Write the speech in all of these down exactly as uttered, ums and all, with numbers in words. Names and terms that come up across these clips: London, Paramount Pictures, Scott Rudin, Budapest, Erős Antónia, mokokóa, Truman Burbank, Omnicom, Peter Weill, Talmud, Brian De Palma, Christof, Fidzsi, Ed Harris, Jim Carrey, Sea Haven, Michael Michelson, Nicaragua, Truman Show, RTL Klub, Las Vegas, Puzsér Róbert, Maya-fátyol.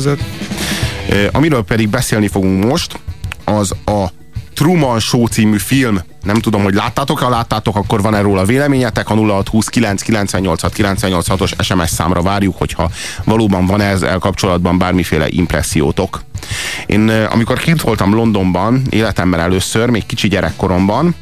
között. Amiről pedig beszélni fogunk most, az a Truman Show című film. Nem tudom, hogy láttátok, ha láttátok, akkor van erről a véleményetek, a nulla hat húsz kilenc kilencvennyolc kilencvennyolc hatos es em es számra várjuk, hogyha valóban van ezzel kapcsolatban bármiféle impressziótok. Én amikor kint voltam Londonban, életemben először, még kicsi gyerekkoromban,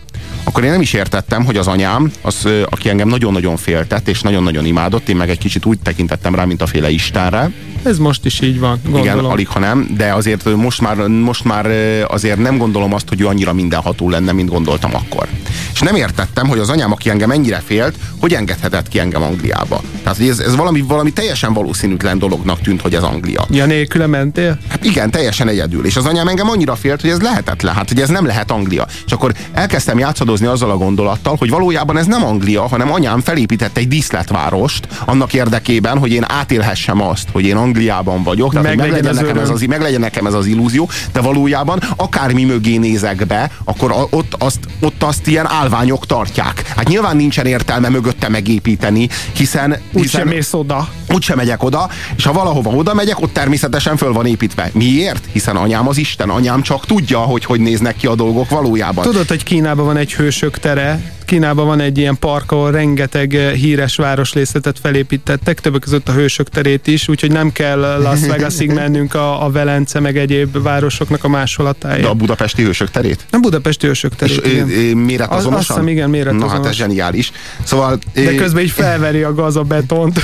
akkor én nem is értettem, hogy az anyám, az, aki engem nagyon-nagyon féltett, és nagyon-nagyon imádott, én meg egy kicsit úgy tekintettem rá, mint a féle Istenre. Ez most is így van, gondolom. Igen, alig, ha nem, de azért most már, most már azért nem gondolom azt, hogy ő annyira mindenható lenne, mint gondoltam akkor. És nem értettem, hogy az anyám, aki engem ennyire félt, hogy engedhetett ki engem Angliába. Tehát ez, ez valami, valami teljesen valószínűtlen dolognak tűnt, hogy ez Anglia. Ja, nélküle mentél? Hát igen, teljesen egyedül. És az anyám engem annyira félt, hogy ez lehetetlen, hát hogy ez nem lehet Anglia. És akkor elkezdtem játszadozni azzal a gondolattal, hogy valójában ez nem Anglia, hanem anyám felépített egy díszletvárost annak érdekében, hogy én átélhessem azt, hogy én Angliában vagyok, tehát meg legyen nekem ez az, meg legyen nekem ez az illúzió, de valójában akármi mögé nézek be, akkor ott azt, ott azt ilyen állványok tartják. Hát nyilván nincsen értelme mögötte megépíteni, hiszen... Úgysem mész oda. Úgysem megyek oda, és ha valahova oda megyek, ott természetesen föl van építve. Miért? Hiszen anyám az Isten, anyám csak tudja, hogy hogy néznek ki a dolgok valójában. Tudod, hogy Kínában van egy hősök tere, Kínában van egy ilyen park, ahol rengeteg híres városrészletet felépítettek, többek között a hősök terét is, úgyhogy nem kell Las Vegasig mennünk a, a Velence meg egyéb városoknak a másolatáért. De a budapesti hősök terét? Nem budapesti hősök terét. És igen. Méretazonosan? Azt hiszem, igen, méretazonosan. Na hát ez zseniális. Szóval, de közben így felveri a gaz a betont.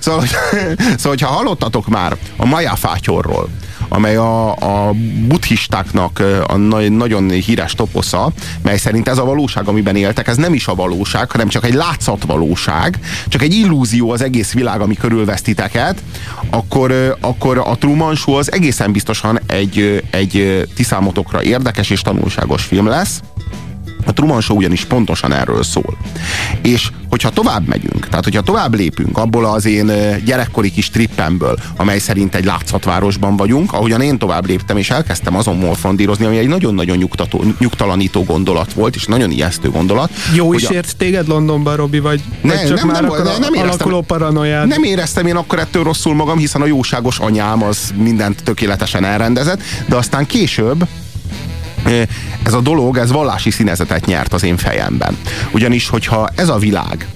szóval, szóval, ha hallottatok már a Maya-fátyolról, amely a, a buddhistáknak a nagyon híres toposza, mely szerint ez a valóság, amiben éltek, ez nem is a valóság, hanem csak egy látszatvalóság, csak egy illúzió az egész világ, ami körülvesz titeket, akkor, akkor a Truman Show az egészen biztosan egy, egy ti számotokra érdekes és tanulságos film lesz. A Truman Show ugyanis pontosan erről szól. És hogyha tovább megyünk, tehát hogyha tovább lépünk abból az én gyerekkori kis trippemből, amely szerint egy látszatvárosban vagyunk, ahogyan én tovább léptem, és elkezdtem azon morfondírozni, ami egy nagyon-nagyon nyugtató, nyugtalanító gondolat volt, és nagyon ijesztő gondolat. Jó is a... ért téged Londonban, Robi, vagy, ne, vagy csak nem, már nem, nem, nem alakuló paranoiát? Nem éreztem én akkor ettől rosszul magam, hiszen a jóságos anyám az mindent tökéletesen elrendezett, de aztán később ez a dolog, ez vallási színezetet nyert az én fejemben. Ugyanis, hogyha ez a világ,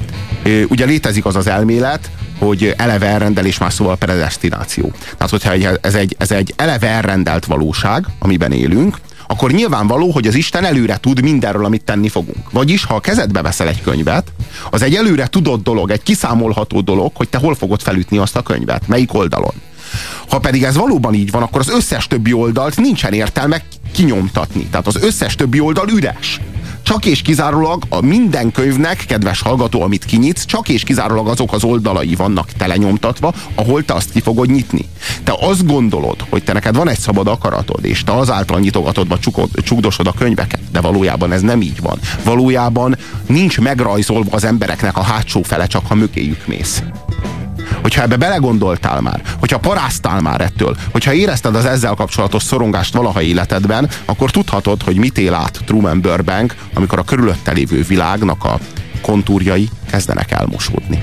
ugye létezik az az elmélet, hogy eleve elrendelés, más szóval predestináció. Tehát, hogyha ez egy, ez egy eleve elrendelt valóság, amiben élünk, akkor nyilvánvaló, hogy az Isten előre tud mindenről, amit tenni fogunk. Vagyis, ha a kezedbe veszel egy könyvet, az egy előre tudott dolog, egy kiszámolható dolog, hogy te hol fogod felütni azt a könyvet, melyik oldalon. Ha pedig ez valóban így van, akkor az összes többi oldalt nincsen értelme kinyomtatni. Tehát az összes többi oldal üres. Csak és kizárólag a minden könyvnek, kedves hallgató, amit kinyitsz, csak és kizárólag azok az oldalai vannak telenyomtatva, ahol te azt ki fogod nyitni. Te azt gondolod, hogy te neked van egy szabad akaratod, és te azáltal nyitogatodva csukdosod a könyveket, de valójában ez nem így van. Valójában nincs megrajzolva az embereknek a hátsó fele, csak ha mögéjük mész. Hogyha ebbe belegondoltál már, hogyha paráztál már ettől, hogyha érezted az ezzel kapcsolatos szorongást valaha életedben, akkor tudhatod, hogy mit él át Truman Burbank, amikor a körülötte lévő világnak a kontúrjai kezdenek elmosódni.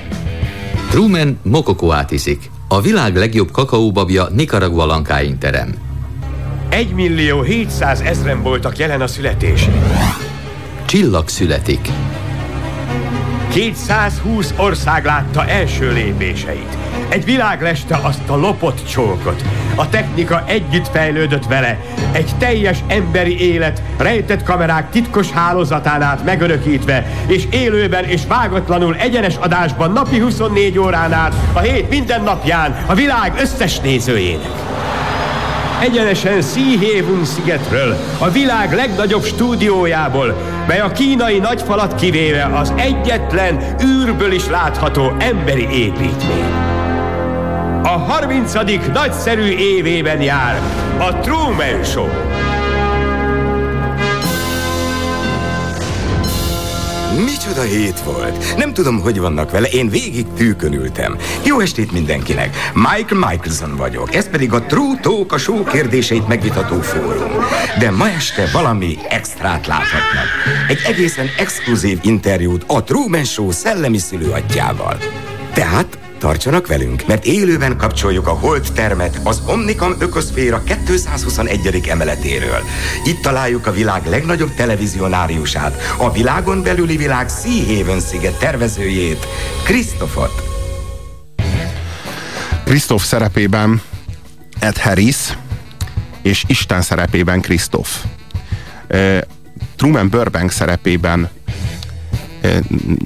Truman mokokóát iszik. A világ legjobb kakaóbabja Nicaragua lankáin terem. egymillió hétszáz ezren voltak jelen a születésén. Csillag születik. kétszázhúsz ország látta első lépéseit. Egy világ leste azt a lopott csókot. A technika együtt fejlődött vele. Egy teljes emberi élet, rejtett kamerák titkos hálózatán át megörökítve, és élőben és vágatlanul egyenes adásban napi huszonnégy órán át, a hét minden napján, a világ összes nézőjének. Egyenesen Sea Haven szigetről, a világ legnagyobb stúdiójából, mely a kínai nagyfalat kivéve az egyetlen űrből is látható emberi építmény. A harmincadik nagyszerű évében jár a Truman Show. Micsoda hét volt! Nem tudom, hogy vannak vele, én végig tűkönültem. Jó estét mindenkinek! Michael Michelson vagyok, ez pedig a True Talk, a show kérdéseit megvitató fórum. De ma este valami extrát láthatnak. Egy egészen exkluzív interjút a Truman Show szellemi szülőatyjával. Tehát Tartsanak velünk, mert élőben kapcsoljuk a Hold termet az Omnicom Ökoszféra kétszázhuszonegyedik emeletéről. Itt találjuk a világ legnagyobb televizionáriusát, a világon belüli világ Sea Haven sziget tervezőjét, Christofot. Christof szerepében Ed Harris, és Isten szerepében Christof. Truman Burbank szerepében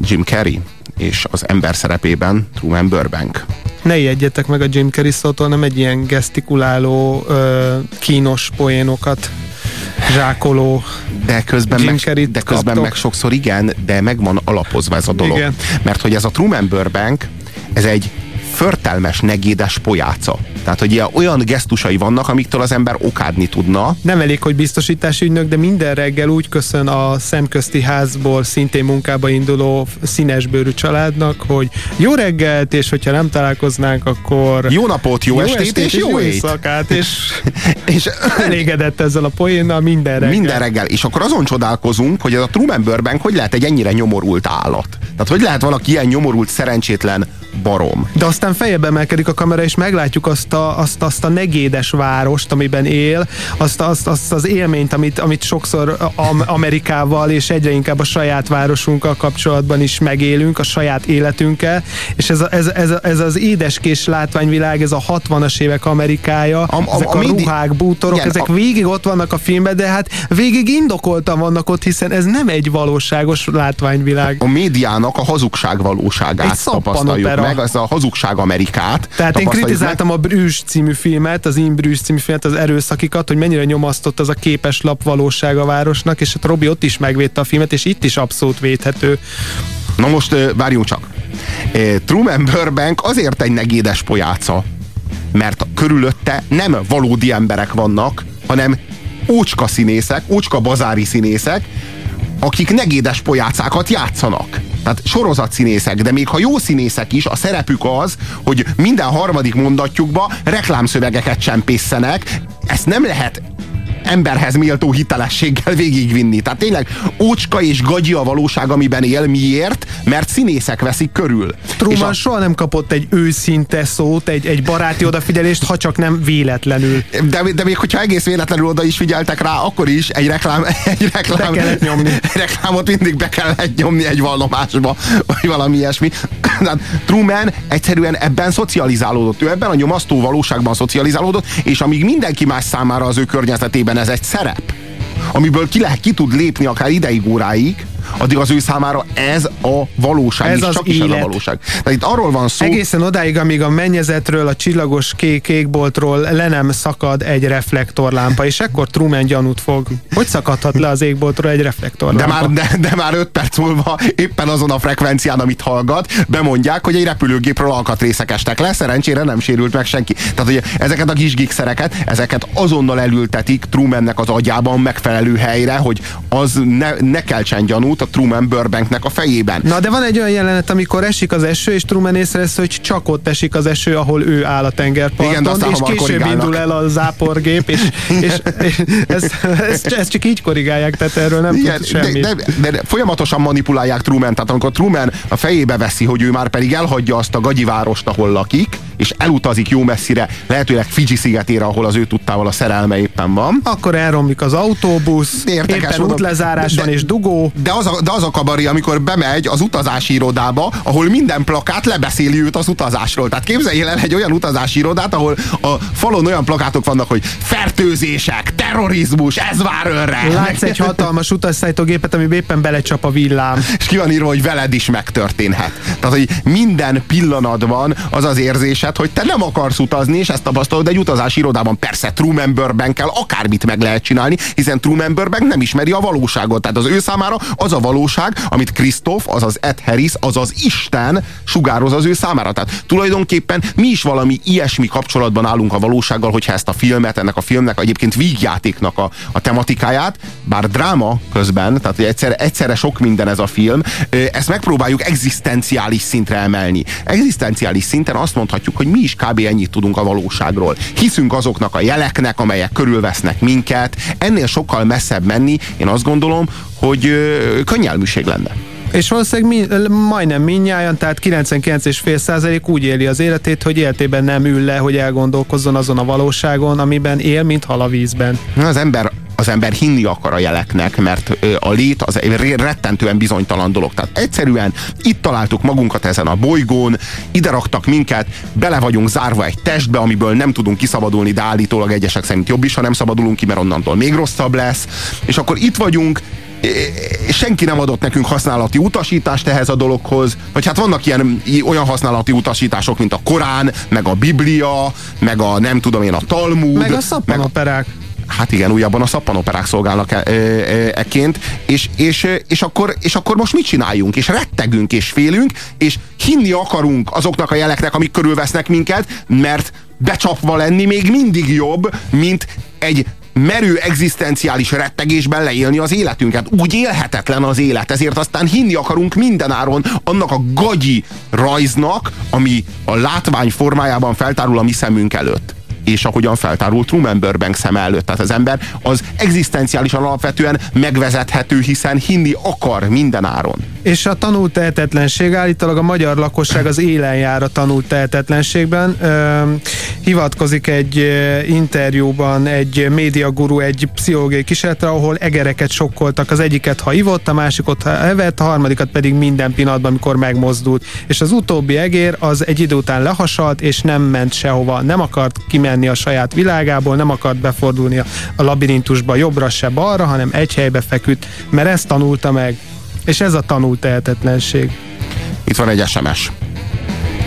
Jim Carrey, és az ember szerepében Truman Burbank. Ne ijedjetek meg a Jim Carrey szótól, nem egy ilyen gesztikuláló, kínos poénokat zsákoló de közben, meg, de közben meg sokszor igen, de meg van alapozva ez a dolog. Igen. Mert hogy ez a Truman Burbank, ez egy förtelmes, negédes pojáca. Tehát, hogy ilyen olyan gesztusai vannak, amiktől az ember okádni tudna. Nem elég, hogy biztosítási ügynök, de minden reggel úgy köszön a szemközti házból szintén munkába induló színesbőrű családnak, hogy jó reggelt, és hogyha nem találkoznánk, akkor jó napot, jó, jó estét, estét, és jó éjszakát, és, és elégedett ezzel a poénnal minden reggel. Minden reggel. És akkor azon csodálkozunk, hogy ez a Truman Burbank hogy lehet egy ennyire nyomorult állat. Tehát, hogy lehet valaki ilyen nyomorult, szerencsétlen barom. De aztán feljebb emelkedik a kamera, és meglátjuk azt a, azt, azt a negédes várost, amiben él, azt, azt, azt az élményt, amit, amit sokszor Amerikával és egyre inkább a saját városunkkal kapcsolatban is megélünk, a saját életünkkel, és ez, a, ez, ez, ez az édeskés látványvilág, ez a hatvanas évek Amerikája, a, a, ezek a, a médi... ruhák, bútorok, igen, ezek a... végig ott vannak a filmben, de hát végig indokoltan vannak ott, hiszen ez nem egy valóságos látványvilág. A médiának a hazugság valóságát tapasztaljuk opera. Meg, ez a hazugság Amerikát. Tehát én kritizáltam meg a Brüssz című filmet, az In Brüssz című filmet, az erőszakikat, hogy mennyire nyomasztott az a képes lap valóság a városnak, és hát Robi ott is megvédte a filmet, és itt is abszolút védhető. Na most várjunk csak. Truman Burbank azért egy negédes pojáca, mert körülötte nem valódi emberek vannak, hanem ócska színészek, ócska bazári színészek, akik negédes pojácákat játszanak. Tehát sorozatszínészek, de még ha jó színészek is, a szerepük az, hogy minden harmadik mondatjukba reklámszövegeket csempészenek. Ezt nem lehet emberhez méltó hitelességgel végigvinni. Tehát tényleg ócska és gagyi a valóság, amiben él. Miért? Mert színészek veszik körül. Truman a... soha nem kapott egy őszinte szót, egy, egy baráti odafigyelést, ha csak nem véletlenül. De, de még hogyha egész véletlenül oda is figyeltek rá, akkor is egy reklám, egy reklám, be kellett nyomni. Egy reklámot mindig be kellett nyomni egy vallomásba, vagy valami ilyesmi. Truman egyszerűen ebben szocializálódott. Ő ebben a nyomasztó valóságban szocializálódott, és amíg mindenki más számára az ő környezetében ez egy szerep, amiből ki, lehet, ki tud lépni akár ideig, óráig, addig az ő számára ez a valóság, ez és csak is ez a valóság. Tehát itt arról van szó... Egészen odáig, amíg a mennyezetről, a csillagos kék-égboltról le nem szakad egy reflektorlámpa, és ekkor Truman gyanút fog. Hogy szakadhat le az égboltról egy reflektorlámpa? De már, de, de már öt perc múlva éppen azon a frekvencián, amit hallgat, bemondják, hogy egy repülőgépről alkatrészek estek le, szerencsére nem sérült meg senki. Tehát, hogy ezeket a kis gigszereket, ezeket azonnal elültetik Trumannek az agyában megfelelő helyre, hogy az ne, ne keltsen gyanút a Truman Burbanknek a fejében. Na, de van egy olyan jelenet, amikor esik az eső, és Truman észrevesz, hogy csak ott esik az eső, ahol ő áll a tengerparton. Igen, és később indul el a záporgép, és, és, és ezt, ezt, ezt csak így korrigálják, tehát erről nem igen, tud semmit. De, de, de folyamatosan manipulálják Truman, tehát amikor Truman a fejébe veszi, hogy ő már pedig elhagyja azt a gagyi várost, ahol lakik, és elutazik jó messzire, lehetőleg Fidzsi szigetére, ahol az ő tudtával a szerelme éppen van. Akkor elromlik az autóbusz, értekes éppen oda, útlezárás de, van és dugó. De az, a, de az a kabari, amikor bemegy az utazási irodába, ahol minden plakát lebeszéli őt az utazásról. Tehát képzeljél el egy olyan utazási irodát, ahol a falon olyan plakátok vannak, hogy fertőzések, terrorizmus, ez vár önre. Látsz egy hatalmas utasszállítógépet, ami éppen belecsap a villám. És ki van írva, hogy veled is megtörténhet. Tehát, hogy minden pillanatban az az érzése, hogy te nem akarsz utazni, és ezt tapasztalod egy utazási irodában. Persze Truman Burbankkel akármit meg lehet csinálni, hiszen Truman Burbank nem ismeri a valóságot. Tehát az ő számára az a valóság, amit Christof, azaz Ed Harris, azaz Isten sugároz az ő számára. Tehát tulajdonképpen mi is valami ilyesmi kapcsolatban állunk a valósággal, hogyha ezt a filmet, ennek a filmnek egyébként vígjátéknak a, a tematikáját, bár dráma közben, tehát egyszerre, egyszerre sok minden ez a film, ezt megpróbáljuk egzisztenciális szintre emelni. Egzisztenciális szinten azt mondhatjuk, hogy mi is kb. Ennyit tudunk a valóságról. Hiszünk azoknak a jeleknek, amelyek körülvesznek minket. Ennél sokkal messzebb menni, én azt gondolom, hogy ö, könnyelműség lenne. És valószínűleg mi, majdnem mindnyájan, tehát kilencvenkilenc egész öt tized százalék úgy éli az életét, hogy életében nem ül le, hogy elgondolkozzon azon a valóságon, amiben él, mint hal a vízben. Az ember az ember hinni akar a jeleknek, mert a lét az rettentően bizonytalan dolog. Tehát egyszerűen itt találtuk magunkat ezen a bolygón, ide raktak minket, bele vagyunk zárva egy testbe, amiből nem tudunk kiszabadulni, de állítólag egyesek szerint jobb is, ha nem szabadulunk ki, mert onnantól még rosszabb lesz. És akkor itt vagyunk, senki nem adott nekünk használati utasítást ehhez a dologhoz, vagy hát vannak ilyen olyan használati utasítások, mint a Korán, meg a Biblia, meg a nem tudom én, a Talmud. Meg a szappanoperák. Hát igen, újabban a szappanoperák szolgálnak ekként, és, és, és, akkor, és akkor most mit csináljunk? És rettegünk, és félünk, és hinni akarunk azoknak a jeleknek, amik körülvesznek minket, mert becsapva lenni még mindig jobb, mint egy merő egzisztenciális rettegésben leélni az életünket. Úgy élhetetlen az élet, ezért aztán hinni akarunk mindenáron annak a gagyi rajznak, ami a látvány formájában feltárul a mi szemünk előtt. És ahogyan feltárult Truman Burbank szem előtt. Tehát az ember az egzisztenciálisan alapvetően megvezethető, hiszen hinni akar mindenáron. És a tanult tehetetlenség, állítólag a magyar lakosság az élen jár a tanult tehetetlenségben. Hivatkozik egy interjúban egy médiaguru egy pszichológiai kísérletre, ahol egereket sokkoltak. Az egyiket, ha ivott, a másikot, ha evett, a harmadikat pedig minden pillanatban, amikor megmozdult. És az utóbbi egér az egy idő után lehasalt, és nem ment sehova. Nem akart kimenni a saját világából, nem akart befordulni a labirintusba jobbra se balra, hanem egy helybe feküdt, mert ezt tanulta meg, és ez a tanult tehetetlenség. Itt van egy es em es.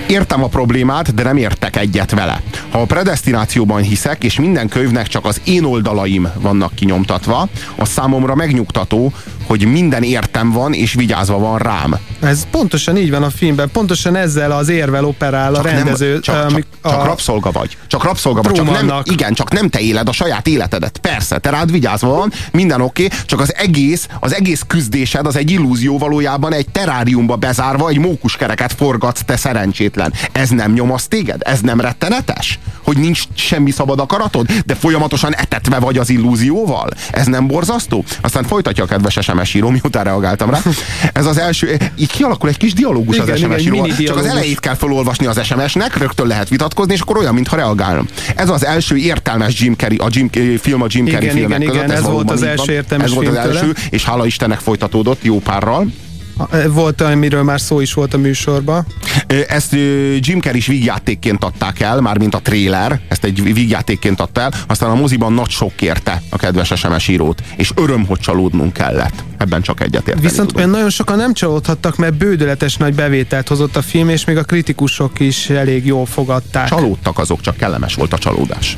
Értem a problémát, de nem értek egyet vele. Ha a predesztinációban hiszek, és minden könyvnek csak az én oldalaim vannak kinyomtatva, az számomra megnyugtató, hogy minden értem van, és vigyázva van rám. Ez pontosan így van a filmben. Pontosan ezzel az érvel operál csak a rendező. Nem, csak, csak, a, csak rabszolga vagy. Csak rabszolga vagy. Csak nem, igen, csak nem te éled a saját életedet. Persze, te rád vigyázva van, minden oké, okay, csak az egész, az egész küzdésed az egy illúzió, valójában egy teráriumba bezárva egy mókuskereket forgatsz, te szerencsétlen. Ez nem nyomaszt téged? Ez nem rettenetes? Hogy nincs semmi szabad akaratod, de folyamatosan etetve vagy az illúzióval? Ez nem borzasztó? Aztán folytatja a kedves es em es író, miután reagáltam rá. Ez az első, így kialakul egy kis dialógus igen, az es em es író. Csak az elejét kell felolvasni az es em esnek, rögtön lehet vitatkozni, és akkor olyan, mintha reagálom. Ez az első értelmes Jim Carrey, a Jim, film a Jim Carrey igen, filmek igen, között. Igen, ez, ez volt az első értelmes Ez volt az első, tőle. És hála Istennek folytatódott jó párral. Volt, amiről már szó is volt a műsorban. Ezt Jim Carrey-s vígjátékként adták el, mármint a trailer, ezt egy vígjátékként adta el, aztán a moziban nagy sok érte a kedves es em es írót, és öröm, hogy csalódnunk kellett. Ebben csak egyetérteni. Viszont olyan nagyon sokan nem csalódhattak, mert bődöletes nagy bevételt hozott a film, és még a kritikusok is elég jól fogadták. Csalódtak azok, csak kellemes volt a csalódás.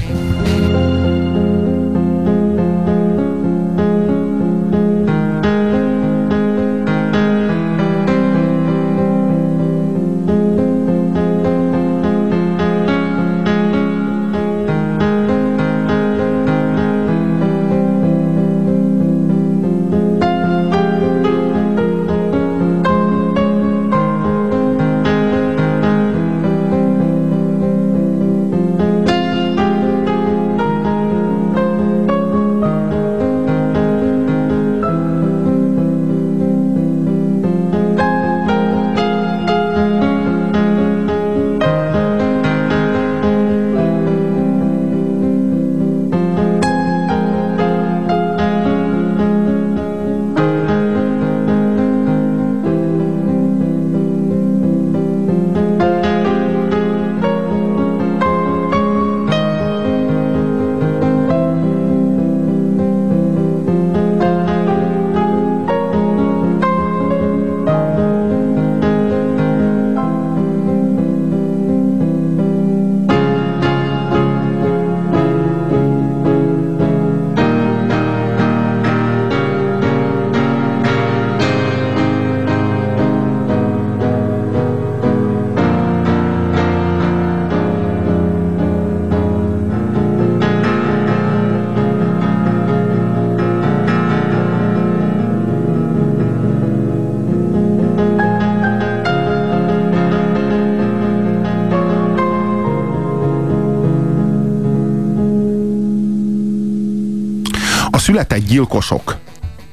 Született gyilkosok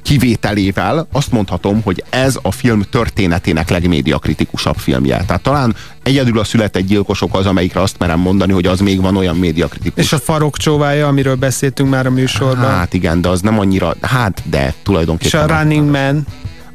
kivételével azt mondhatom, hogy ez a film történetének legmédiakritikusabb filmje. Tehát talán egyedül a Született gyilkosok az, amelyikre azt merem mondani, hogy az még van olyan médiakritikus. És a Farok csóvája, amiről beszéltünk már a műsorban. Hát igen, de az nem annyira, hát de tulajdonképpen. És a Running Man.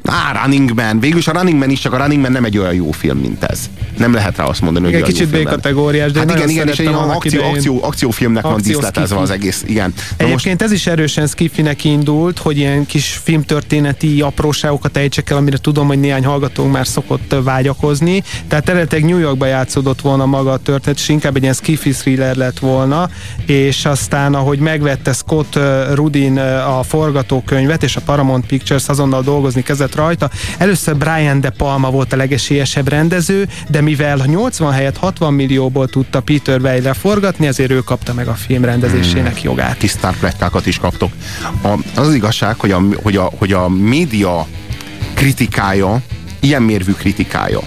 Á, Running Man. Végülis a Running Man is, csak a Running Man nem egy olyan jó film, mint ez. Nem lehet rá azt mondani, hogy egy olyan kicsit B-kategóriás, de hát igen, igen, és egy akció, akció, akciófilmnek akció van díszletezve az egész. Igen. Egyébként most... ez is erősen skifinek indult, hogy ilyen kis filmtörténeti apróságokat ejtsek el, amire tudom, hogy néhány hallgatónk már szokott vágyakozni. Tehát eredetileg New Yorkba játszódott volna maga a történet, és inkább egy ilyen skifi thriller lett volna, és aztán, ahogy megvette Scott Rudin a forgatókönyvet, és a Paramount Pictures azonnal dolgozni kezdett rajta. Először Brian De Palma volt a legesélyesebb rendező, de mivel nyolcvan helyett hatvan millióból tudta Peter Weillre forgatni, ezért ő kapta meg a film rendezésének jogát. Tisztán pletykákat is kaptok. A, az, az igazság, hogy a, hogy, a, hogy a média kritikája, ilyen mérvű kritikája,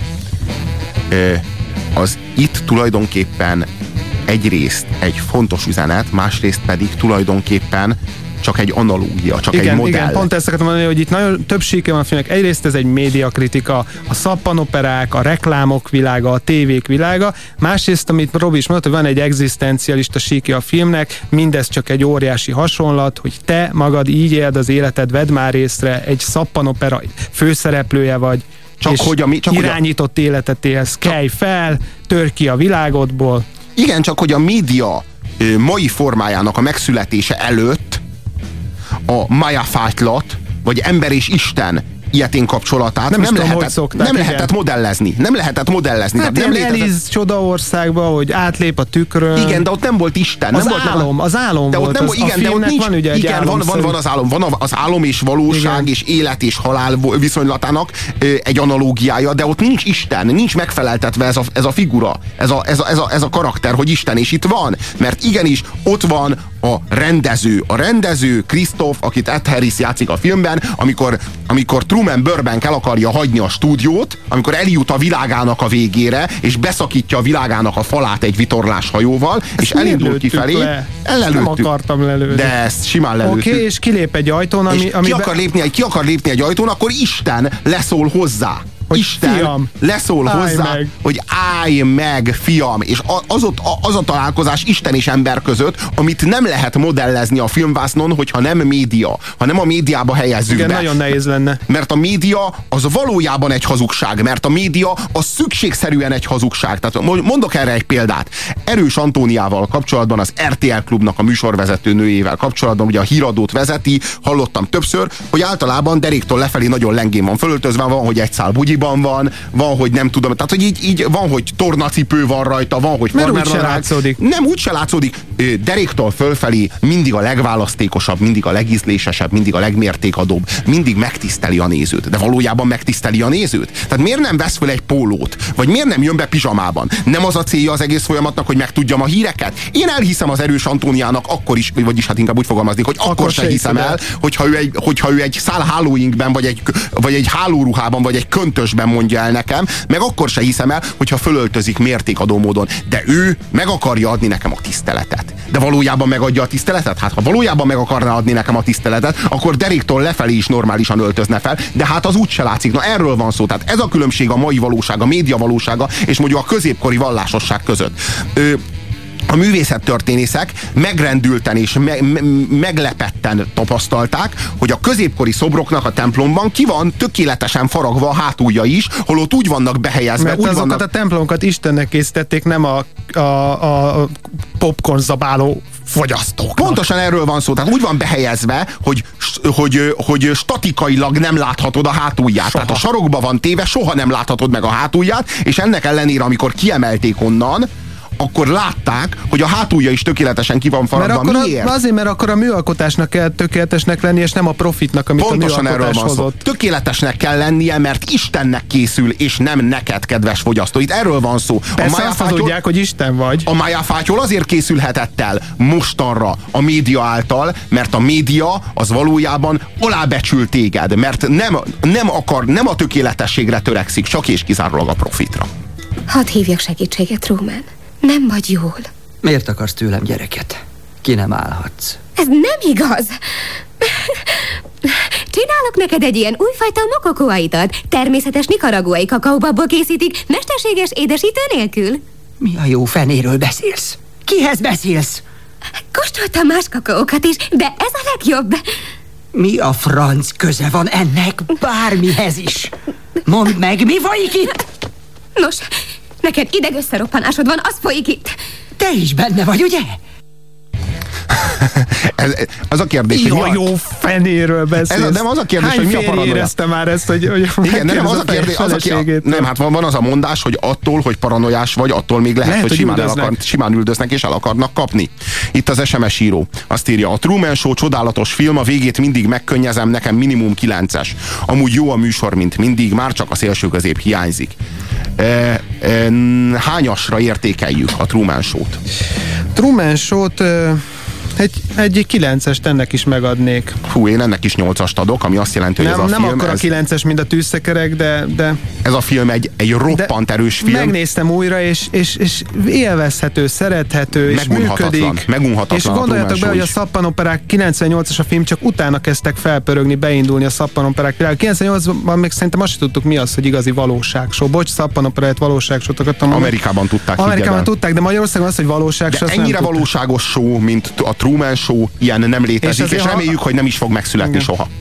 az itt tulajdonképpen egyrészt egy fontos üzenet, másrészt pedig tulajdonképpen csak egy analógia, csak igen, egy modell. Igen, pont ezt akartam mondani, hogy itt nagyon több síke van a filmnek. Egyrészt ez egy médiakritika, a szappanoperák, a reklámok világa, a tévék világa. Másrészt, amit Robi is mondott, hogy van egy egzisztencialista síke a filmnek, mindez csak egy óriási hasonlat, hogy te magad így éled az életed, vedd már észre, egy szappanopera főszereplője vagy, csak és hogy a mi, csak irányított hogy a... életet élsz. Kelj fel, tör ki a világodból. Igen, csak hogy a média mai formájának a megszületése előtt a Maya-fátyolt, vagy ember és Isten ilyetén kapcsolatát nem, nem, tudom, lehetett, szokták, nem lehetett modellezni. Nem lehetett modellezni. Hát nem Eliz csodaországba, hogy átlép a tükrön. Igen, de ott nem volt Isten. Az nem álom, volt, az álom de volt. Nem az, volt igen, de ott nincs, van ugye egy igen, van, van, van az álom. Van az álom és valóság igen. És élet és halál viszonylatának egy analógiája, de ott nincs Isten, nincs megfeleltetve ez a, ez a figura, ez a, ez, a, ez, a, ez a karakter, hogy Isten is itt van. Mert igenis, ott van a rendező. A rendező Christof, akit Ed Harris játszik a filmben, amikor, amikor Truman Burbank el akarja hagyni a stúdiót, amikor eljut a világának a végére, és beszakítja a világának a falát egy vitorlás hajóval, ezt és elindul kifelé. Nem akartam lelőni. De ezt simán lelőttük. Oké, okay, és kilép egy ajtón, ami... És ki, akar lépni, ki akar lépni egy ajtón, akkor Isten leszól hozzá. Hogy Isten fiam, leszól hozzá, meg. Hogy állj meg, fiam! És az, ott, az a találkozás Isten és ember között, amit nem lehet modellezni a filmvásznon, hogyha nem média, hanem a médiába helyezzük igen, be. Nagyon nehéz lenne. Mert a média az valójában egy hazugság, mert a média az szükségszerűen egy hazugság. Tehát mondok erre egy példát. Erős Antóniával kapcsolatban, az er té el klubnak a műsorvezető nőjével kapcsolatban, ugye a híradót vezeti, hallottam többször, hogy általában deréktől lefelé nagyon lengén van fölöltözve, van, hogy egy szál bugyi van, van, hogy nem tudom. Tehát, hogy így, így van, hogy tornacipő van rajta, van, hogy farmer van rajta. Nem, úgy se látszódik. Deréktől fölfelé mindig a legválasztékosabb, mindig a legízlésesebb, mindig a legmértékadóbb, mindig megtiszteli a nézőt. De valójában megtiszteli a nézőt? Tehát miért nem vesz föl egy pólót? Vagy miért nem jön be pizsamában? Nem az a célja az egész folyamatnak, hogy megtudjam a híreket? Én elhiszem az Erős Antóniának akkor is, vagyis hát inkább úgy fogalmazni, hogy akkor, akkor se hiszem el, el, hogyha ő egy, hogyha ő egy szál hálóinkben, vagy egy, vagy egy hálóruhában, vagy egy köntös mondja el nekem, meg akkor se hiszem el, hogyha fölöltözik mértékadó módon. De ő meg akarja adni nekem a tiszteletet. De valójában megadja a tiszteletet? Hát ha valójában meg akarná adni nekem a tiszteletet, akkor deréktől lefelé is normálisan öltözne fel, de hát az úgy se látszik. Na erről van szó. Tehát ez a különbség a mai valóság, a média valósága, és mondjuk a középkori vallásosság között. Ö, A művészettörténészek megrendülten és me- me- meglepetten tapasztalták, hogy a középkori szobroknak a templomban ki van tökéletesen faragva a hátulja is, holott úgy vannak behelyezve. Mert úgy azokat vannak... a templomokat Istennek készítették, nem a, a, a popcorn zabáló fogyasztóknak. Pontosan erről van szó. Tehát úgy van behelyezve, hogy, hogy, hogy statikailag nem láthatod a hátulját. Soha. Tehát a sarokba van téve, soha nem láthatod meg a hátulját, és ennek ellenére, amikor kiemelték onnan, akkor látták, hogy a hátulja is tökéletesen ki van faragva. Miért? A, azért, mert akkor a műalkotásnak kell tökéletesnek lenni, és nem a profitnak, amit pontosan a műalkotás hozott. Tökéletesnek kell lennie, mert Istennek készül, és nem neked, kedves fogyasztó. Itt erről van szó. Persze a azt hazudják, hogy Isten vagy. A Maya-fátyol azért készülhetett el mostanra a média által, mert a média az valójában alábecsül téged, mert nem, nem akar, nem a tökéletességre törekszik, csak és kizárólag a profitra. Hadd hívjak segítséget, Truman. Nem vagy jól. Miért akarsz tőlem gyereket? Ki nem állhatsz. Ez nem igaz. Csinálok neked egy ilyen újfajta mokokóaitat. Természetes nikaraguai kakaóbabból készítik, mesterséges édesítő nélkül. Mi a jó fenéről beszélsz? Kihez beszélsz? Kóstoltam más kakaókat is, de ez a legjobb. Mi a franc köze van ennek bármihez is? Mondd meg, mi folyik itt? Nos, neked ideg összeroppanásod van, az folyik itt. Te is benne vagy, ugye? ez, az a kérdés, Ija, hogy mi a... jó fenéről beszélsz. Ez, nem az a kérdés, hány hogy mi a paranoia. Érezte már ezt, hogy... hogy igen, nem az a kérdés, az a kérdés. Nem, hát van, van az a mondás, hogy attól, hogy paranoiás vagy, attól még lehet, lehet hogy, hogy simán, akar, simán üldöznek és el akarnak kapni. Itt az es em es író. Azt írja, a Truman Show csodálatos film, a végét mindig megkönnyezem, nekem minimum kilences. Amúgy jó a műsor, mint mindig, már csak a szélső közép hiányzik. E, e, hányasra értékeljük a Truman Show-t? Truman Show-t... Egy, egy kilencest ennek is megadnék. Hú, én ennek is nyolcast adok, ami azt jelenti, hogy nem, ez a nem film... Nem akkor a kilences, mint a tűzszekerek, de, de... Ez a film egy, egy roppant erős film. Megnéztem újra, és, és, és élvezhető, szerethető, és működik. Megunhatatlan. És gondoljatok be, hogy a szappanoperák kilencvennyolcas a film, csak utána kezdtek felpörögni, beindulni a szappanoperák világa. kilencvennyolcban még szerintem azt sem tudtuk, mi az, hogy igazi valóságshow. Bocs, szappanoperát valóságsót akartam. Amerikában tudták. Amerikában tudták, de Magyarországon az, hogy valóságshow. De ennyire valóságos show, mint a Truman Show, ilyen nem létezik, és, és reméljük, ha... hogy nem is fog megszületni, igen, soha.